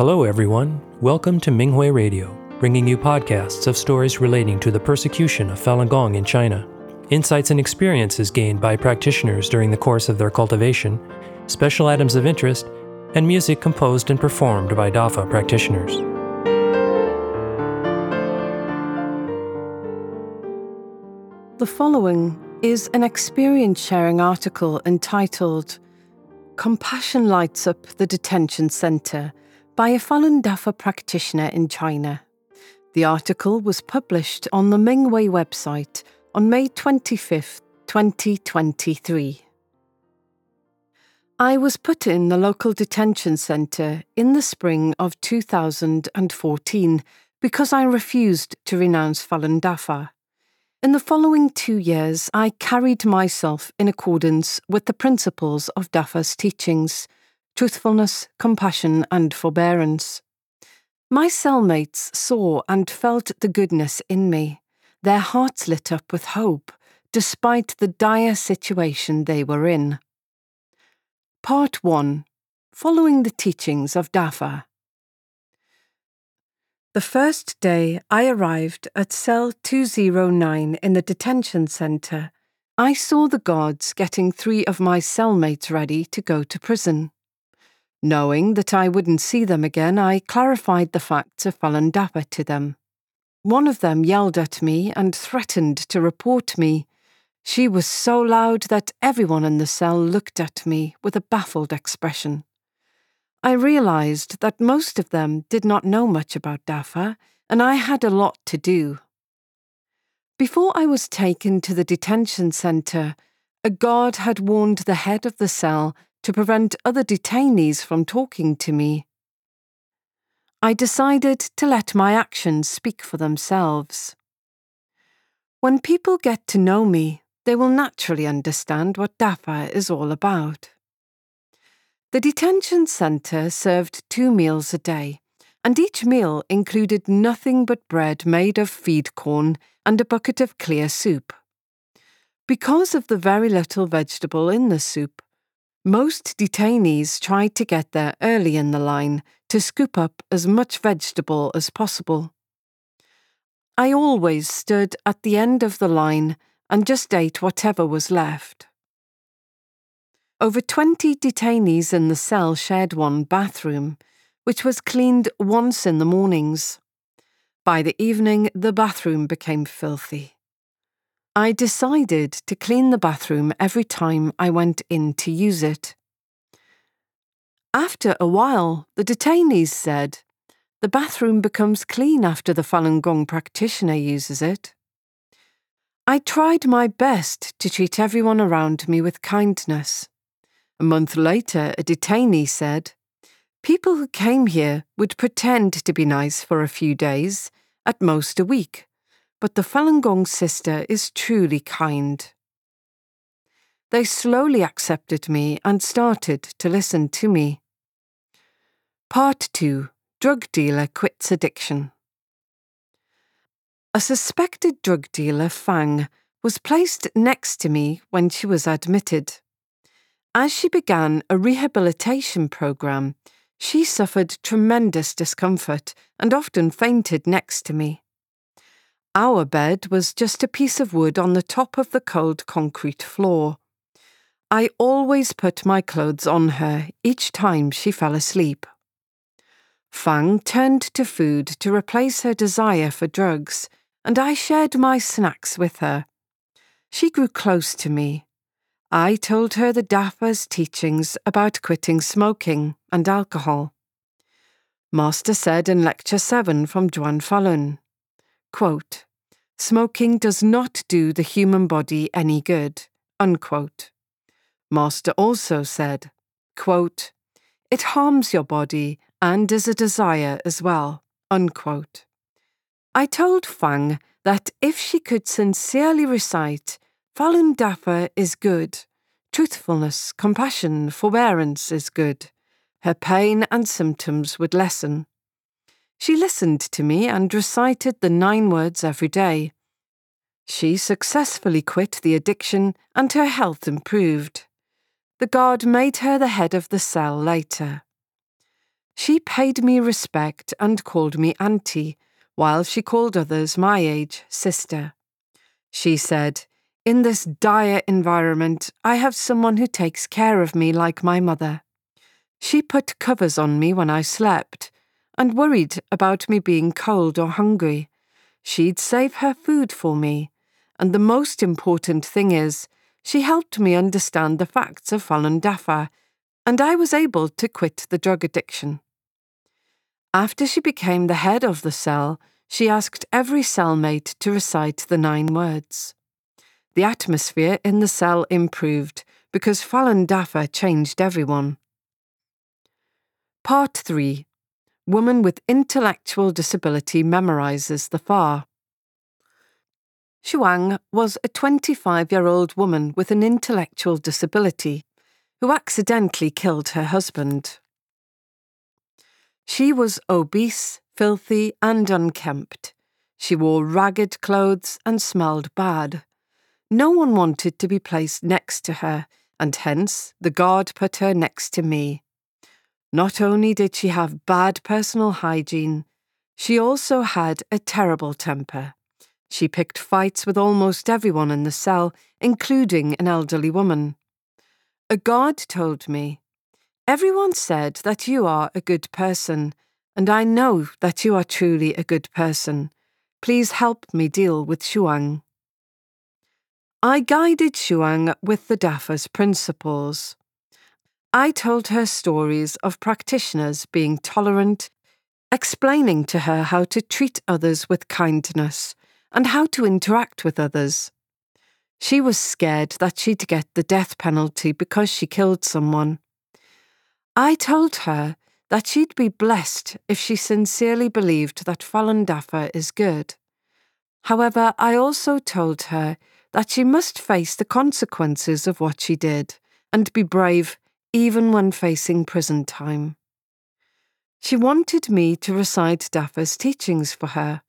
Hello everyone, welcome to Minghui Radio, bringing you podcasts of stories relating to the persecution of Falun Gong in China, insights and experiences gained by practitioners during the course of their cultivation, special items of interest, and music composed and performed by Dafa practitioners. The following is an experience sharing article entitled "Compassion Lights Up the Detention Center" by a Falun Dafa practitioner in China. The article was published on the Minghui website on May 25, 2023. I was put in the local detention centre in the spring of 2014 because I refused to renounce Falun Dafa. In the following 2 years, I carried myself in accordance with the principles of Dafa's teachings: truthfulness, compassion, and forbearance. My cellmates saw and felt the goodness in me. Their hearts lit up with hope, despite the dire situation they were in. Part 1. Following the teachings of Dafa. The first day I arrived at cell 209 in the detention centre, I saw the guards getting 3 of my cellmates ready to go to prison. Knowing that I wouldn't see them again, I clarified the facts of Falun Dafa to them. One of them yelled at me and threatened to report me. She was so loud that everyone in the cell looked at me with a baffled expression. I realised that most of them did not know much about Dafa, and I had a lot to do. Before I was taken to the detention centre, a guard had warned the head of the cell to prevent other detainees from talking to me. I decided to let my actions speak for themselves. When people get to know me, they will naturally understand what Dafa is all about. The detention centre served 2 meals a day, and each meal included nothing but bread made of feed corn and a bucket of clear soup. Because of the very little vegetable in the soup, most detainees tried to get there early in the line to scoop up as much vegetable as possible. I always stood at the end of the line and just ate whatever was left. Over 20 detainees in the cell shared one bathroom, which was cleaned once in the mornings. By the evening, the bathroom became filthy. I decided to clean the bathroom every time I went in to use it. After a while, the detainees said, "The bathroom becomes clean after the Falun Gong practitioner uses it." I tried my best to treat everyone around me with kindness. A month later, a detainee said, "People who came here would pretend to be nice for a few days, at most a week, but the Falun Gong sister is truly kind." They slowly accepted me and started to listen to me. Part 2. Drug dealer quits addiction. A suspected drug dealer, Fang, was placed next to me when she was admitted. As she began a rehabilitation program, she suffered tremendous discomfort and often fainted next to me. Our bed was just a piece of wood on the top of the cold concrete floor. I always put my clothes on her each time she fell asleep. Fang turned to food to replace her desire for drugs, and I shared my snacks with her. She grew close to me. I told her the Dafa's teachings about quitting smoking and alcohol. Master said in Lecture 7 from Zhuan Falun, quote, "Smoking does not do the human body any good," unquote. Master also said, quote, "It harms your body and is a desire as well," unquote. I told Fang that if she could sincerely recite, "Falun Dafa is good, truthfulness, compassion, forbearance is good," her pain and symptoms would lessen. She listened to me and recited the 9 words every day. She successfully quit the addiction and her health improved. The guard made her the head of the cell later. She paid me respect and called me auntie, while she called others my age sister. She said, "In this dire environment, I have someone who takes care of me like my mother. She put covers on me when I slept, and worried about me being cold or hungry. She'd save her food for me, and the most important thing is, she helped me understand the facts of Falun Dafa, and I was able to quit the drug addiction." After she became the head of the cell, she asked every cellmate to recite the 9 words. The atmosphere in the cell improved because Falun Dafa changed everyone. Part 3. Woman with intellectual disability memorizes the Fa. Shuang was a 25-year-old woman with an intellectual disability who accidentally killed her husband. She was obese, filthy, and unkempt. She wore ragged clothes and smelled bad. No one wanted to be placed next to her, and hence the guard put her next to me. Not only did she have bad personal hygiene, she also had a terrible temper. She picked fights with almost everyone in the cell, including an elderly woman. A guard told me, "Everyone said that you are a good person, and I know that you are truly a good person. Please help me deal with Shuang." I guided Shuang with the Dafa's principles. I told her stories of practitioners being tolerant, explaining to her how to treat others with kindness, and how to interact with others. She was scared that she'd get the death penalty because she killed someone. I told her that she'd be blessed if she sincerely believed that Falun Dafa is good. However, I also told her that she must face the consequences of what she did and be brave even when facing prison time. She wanted me to recite Dafa's teachings for her.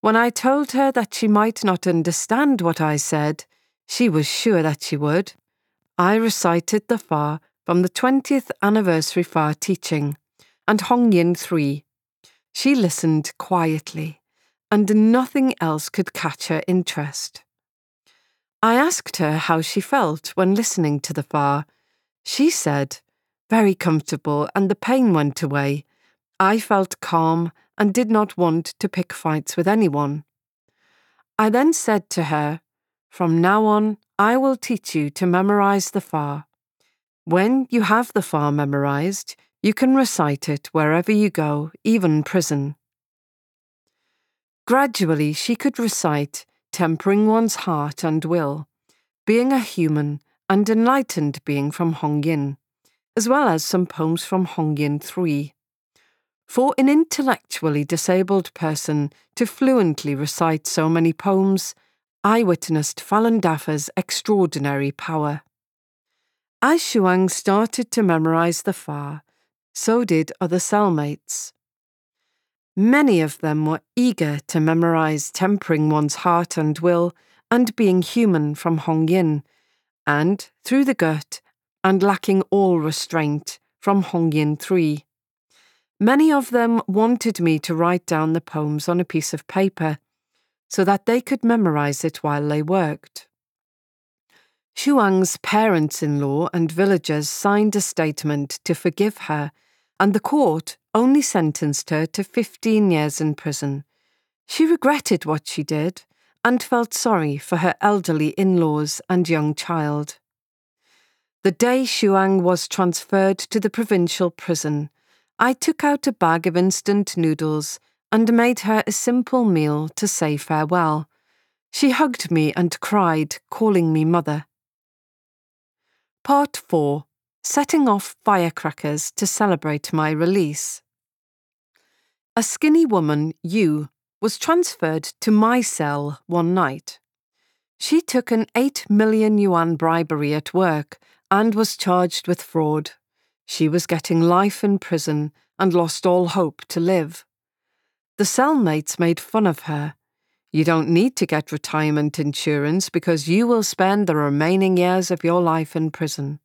When I told her that she might not understand what I said, she was sure that she would. I recited the Fa from the 20th anniversary Fa teaching and Hong Yin III. She listened quietly, and nothing else could catch her interest. I asked her how she felt when listening to the Fa. She said, "Very comfortable, and the pain went away. I felt calm and did not want to pick fights with anyone." I then said to her, "From now on, I will teach you to memorize the Fa. When you have the Fa memorized, you can recite it wherever you go, even prison." Gradually, she could recite, tempering one's heart and will, being a human and enlightened being from Hong Yin, as well as some poems from Hong Yin III. For an intellectually disabled person to fluently recite so many poems, I witnessed Falun Dafa's extraordinary power. As Shuang started to memorize the Fa, so did other cellmates. Many of them were eager to memorize tempering one's heart and will and being human from Hong Yin, and through the gut and lacking all restraint from Hong Yin III. Many of them wanted me to write down the poems on a piece of paper so that they could memorize it while they worked. Shuang's parents-in-law and villagers signed a statement to forgive her, and the court only sentenced her to 15 years in prison. She regretted what she did and felt sorry for her elderly in-laws and young child. The day Shuang was transferred to the provincial prison, I took out a bag of instant noodles and made her a simple meal to say farewell. She hugged me and cried, calling me mother. Part 4. Setting off firecrackers to celebrate my release. A skinny woman, Yu, was transferred to my cell one night. She took an 8 million yuan bribery at work and was charged with fraud. She was getting life in prison and lost all hope to live. The cellmates made fun of her. "You don't need to get retirement insurance because you will spend the remaining years of your life in prison."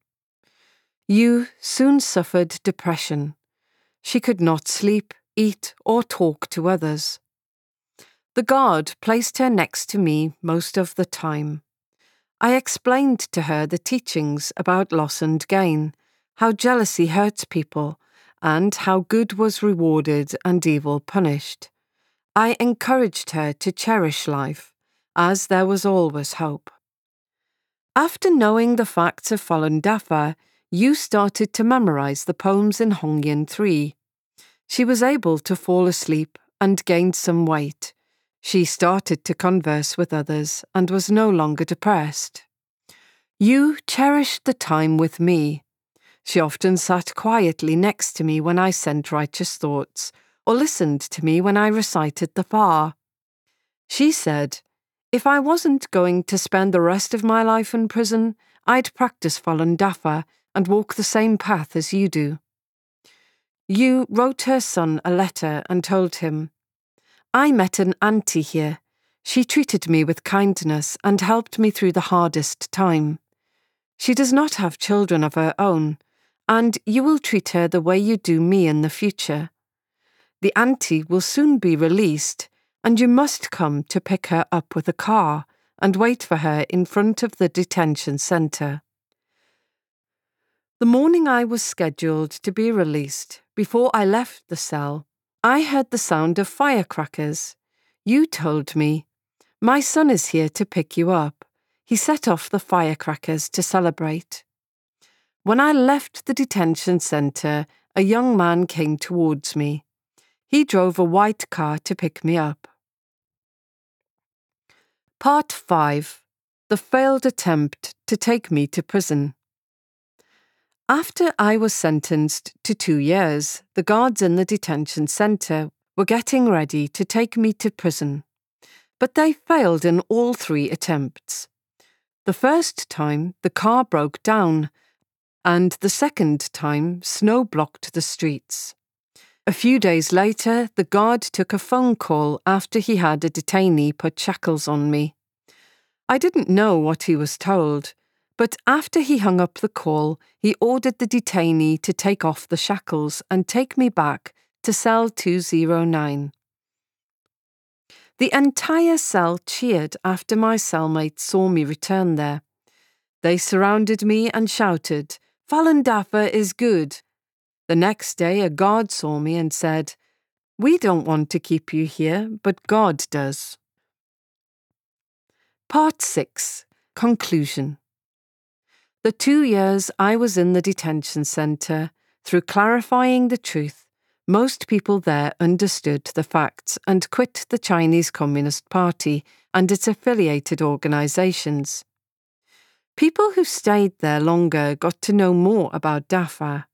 Yu soon suffered depression. She could not sleep, eat, or talk to others. The guard placed her next to me most of the time. I explained to her the teachings about loss and gain, how jealousy hurts people, and how good was rewarded and evil punished. I encouraged her to cherish life, as there was always hope. After knowing the facts of Falun Dafa, you started to memorize the poems in Hong Yin III. She was able to fall asleep and gained some weight. She started to converse with others and was no longer depressed. You cherished the time with me. She often sat quietly next to me when I sent righteous thoughts, or listened to me when I recited the Fa. She said, "If I wasn't going to spend the rest of my life in prison, I'd practice Falun Dafa and walk the same path as you do." You wrote her son a letter and told him, "I met an auntie here. She treated me with kindness and helped me through the hardest time. She does not have children of her own, and you will treat her the way you do me in the future. The auntie will soon be released, and you must come to pick her up with a car and wait for her in front of the detention centre." The morning I was scheduled to be released, before I left the cell, I heard the sound of firecrackers. You told me, "My son is here to pick you up." He set off the firecrackers to celebrate. When I left the detention centre, a young man came towards me. He drove a white car to pick me up. Part 5. The failed attempt to take me to prison. After I was sentenced to 2 years, the guards in the detention centre were getting ready to take me to prison, but they failed in all 3 attempts. The first time, the car broke down, and the second time, snow blocked the streets. A few days later, the guard took a phone call after he had a detainee put shackles on me. I didn't know what he was told, but after he hung up the call, he ordered the detainee to take off the shackles and take me back to cell 209. The entire cell cheered after my cellmates saw me return there. They surrounded me and shouted, "Falun Dafa is good." The next day, a guard saw me and said, "We don't want to keep you here, but God does." Part 6. Conclusion. The 2 years I was in the detention centre, through clarifying the truth, most people there understood the facts and quit the Chinese Communist Party and its affiliated organisations. People who stayed there longer got to know more about Dafa.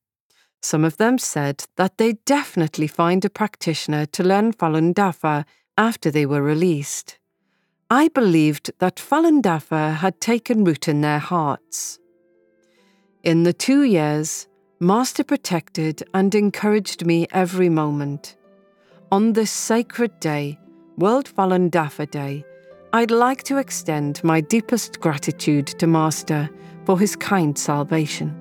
Some of them said that they'd definitely find a practitioner to learn Falun Dafa after they were released. I believed that Falun Dafa had taken root in their hearts. In the 2 years, Master protected and encouraged me every moment. On this sacred day, World Falun Dafa Day, I'd like to extend my deepest gratitude to Master for his kind salvation.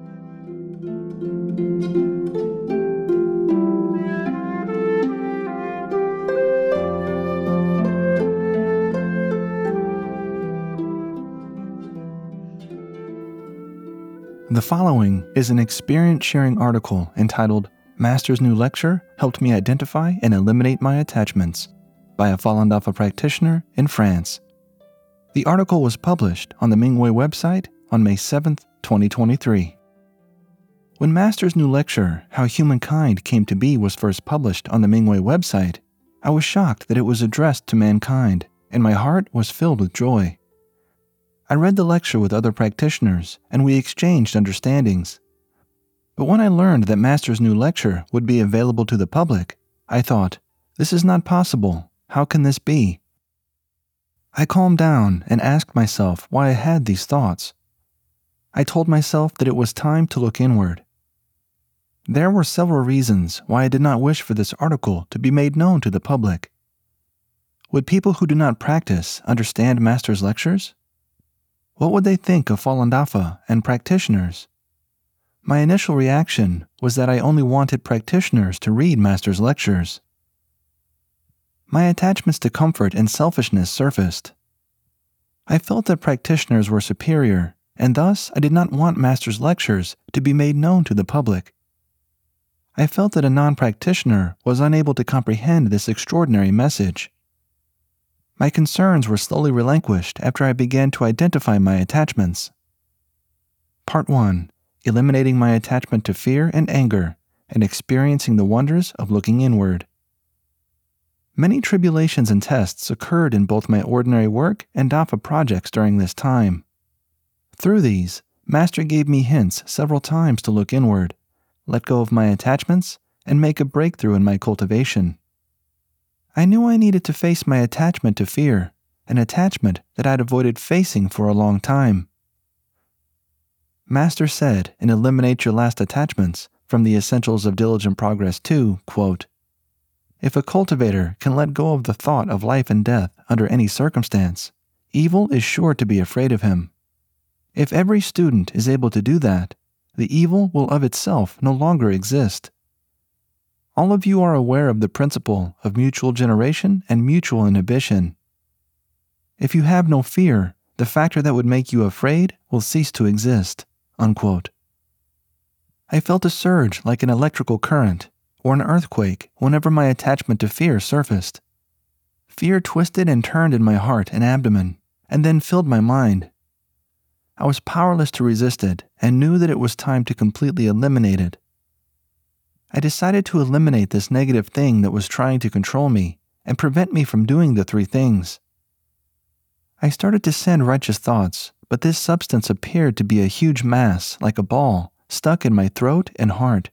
The following is an experience-sharing article entitled "Master's New Lecture Helped Me Identify and Eliminate My Attachments" by a Falun Dafa practitioner in France. The article was published on the Minghui website on May 7, 2023. When Master's new lecture, How Humankind Came to Be, was first published on the Minghui website, I was shocked that it was addressed to mankind, and my heart was filled with joy. I read the lecture with other practitioners, and we exchanged understandings. But when I learned that Master's new lecture would be available to the public, I thought, "This is not possible. How can this be?" I calmed down and asked myself why I had these thoughts. I told myself that it was time to look inward. There were several reasons why I did not wish for this article to be made known to the public. Would people who do not practice understand Master's lectures? What would they think of Falun Dafa and practitioners? My initial reaction was that I only wanted practitioners to read Master's lectures. My attachments to comfort and selfishness surfaced. I felt that practitioners were superior, and thus I did not want Master's lectures to be made known to the public. I felt that a non-practitioner was unable to comprehend this extraordinary message. My concerns were slowly relinquished after I began to identify my attachments. Part 1. Eliminating my attachment to fear and anger, and experiencing the wonders of looking inward. Many tribulations and tests occurred in both my ordinary work and Dafa projects during this time. Through these, Master gave me hints several times to look inward, let go of my attachments, and make a breakthrough in my cultivation. I knew I needed to face my attachment to fear, an attachment that I'd avoided facing for a long time. Master said in Eliminate Your Last Attachments from the Essentials of Diligent Progress 2, quote, "If a cultivator can let go of the thought of life and death under any circumstance, evil is sure to be afraid of him. If every student is able to do that, the evil will of itself no longer exist. All of you are aware of the principle of mutual generation and mutual inhibition. If you have no fear, the factor that would make you afraid will cease to exist." Unquote. I felt a surge like an electrical current or an earthquake whenever my attachment to fear surfaced. Fear twisted and turned in my heart and abdomen, and then filled my mind. I was powerless to resist it and knew that it was time to completely eliminate it. I decided to eliminate this negative thing that was trying to control me and prevent me from doing the three things. I started to send righteous thoughts, but this substance appeared to be a huge mass, like a ball, stuck in my throat and heart.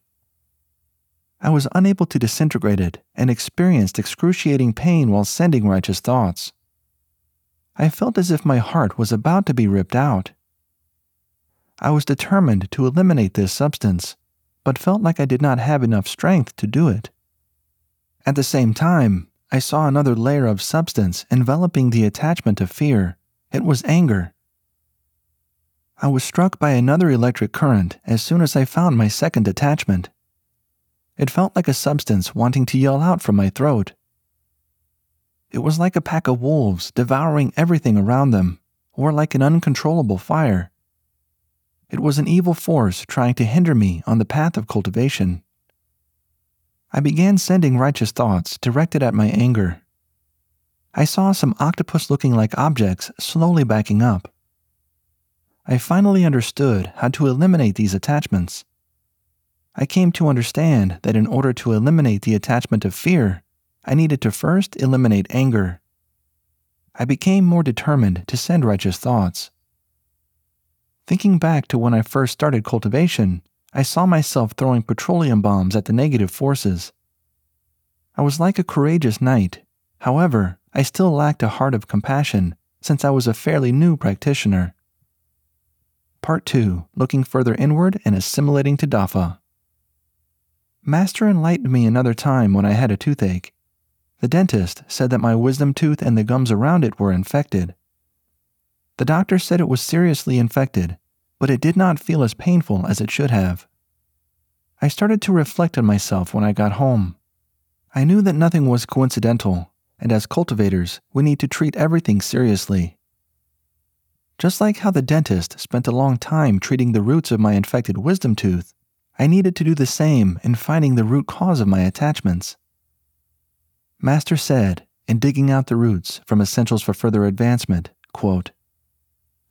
I was unable to disintegrate it and experienced excruciating pain while sending righteous thoughts. I felt as if my heart was about to be ripped out. I was determined to eliminate this substance, but felt like I did not have enough strength to do it. At the same time, I saw another layer of substance enveloping the attachment of fear. It was anger. I was struck by another electric current as soon as I found my second attachment. It felt like a substance wanting to yell out from my throat. It was like a pack of wolves devouring everything around them, or like an uncontrollable fire. It was an evil force trying to hinder me on the path of cultivation. I began sending righteous thoughts directed at my anger. I saw some octopus-looking like objects slowly backing up. I finally understood how to eliminate these attachments. I came to understand that in order to eliminate the attachment of fear, I needed to first eliminate anger. I became more determined to send righteous thoughts. Thinking back to when I first started cultivation, I saw myself throwing petroleum bombs at the negative forces. I was like a courageous knight. However, I still lacked a heart of compassion since I was a fairly new practitioner. Part 2. Looking further inward and assimilating to Dafa. Master enlightened me another time when I had a toothache. The dentist said that my wisdom tooth and the gums around it were infected. The doctor said it was seriously infected, but it did not feel as painful as it should have. I started to reflect on myself when I got home. I knew that nothing was coincidental, and as cultivators, we need to treat everything seriously. Just like how the dentist spent a long time treating the roots of my infected wisdom tooth, I needed to do the same in finding the root cause of my attachments. Master said, in Digging Out the Roots from Essentials for Further Advancement, quote,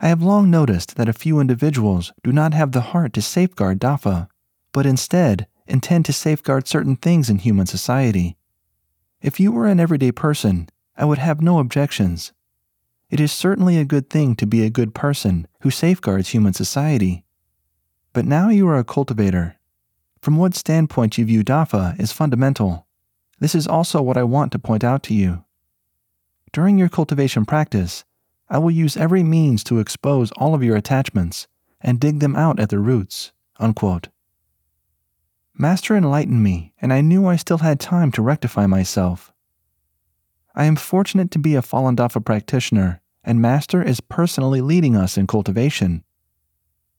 "I have long noticed that a few individuals do not have the heart to safeguard Dafa, but instead intend to safeguard certain things in human society. If you were an everyday person, I would have no objections. It is certainly a good thing to be a good person who safeguards human society. But now you are a cultivator. From what standpoint you view Dafa is fundamental. This is also what I want to point out to you. During your cultivation practice, I will use every means to expose all of your attachments and dig them out at their roots." Unquote. Master enlightened me, and I knew I still had time to rectify myself. I am fortunate to be a Falun Dafa practitioner, and Master is personally leading us in cultivation.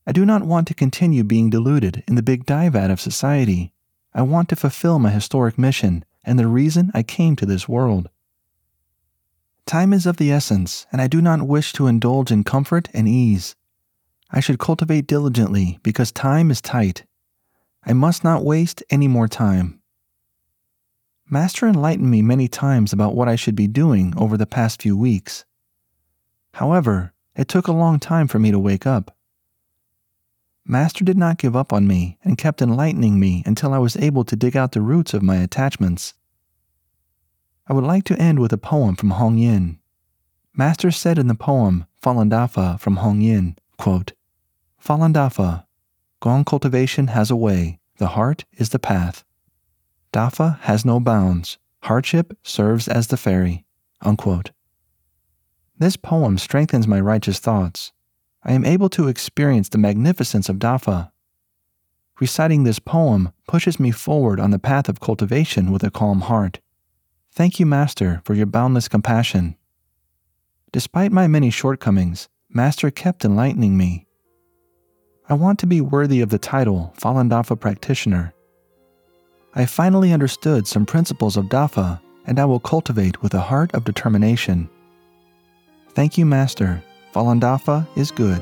I do not want to continue being deluded in the big dive out of society. I want to fulfill my historic mission and the reason I came to this world. Time is of the essence, and I do not wish to indulge in comfort and ease. I should cultivate diligently because time is tight. I must not waste any more time. Master enlightened me many times about what I should be doing over the past few weeks. However, it took a long time for me to wake up. Master did not give up on me and kept enlightening me until I was able to dig out the roots of my attachments. I would like to end with a poem from Hong Yin. Master said in the poem Falun Dafa from Hong Yin, quote, Falun Dafa, Gong cultivation has a way, the heart is the path. Dafa has no bounds, hardship serves as the ferry, unquote. This poem strengthens my righteous thoughts. I am able to experience the magnificence of Dafa. Reciting this poem pushes me forward on the path of cultivation with a calm heart. Thank you, Master, for your boundless compassion. Despite my many shortcomings, Master kept enlightening me. I want to be worthy of the title Falun Dafa Practitioner. I finally understood some principles of Dafa, and I will cultivate with a heart of determination. Thank you, Master. Falun Dafa is good.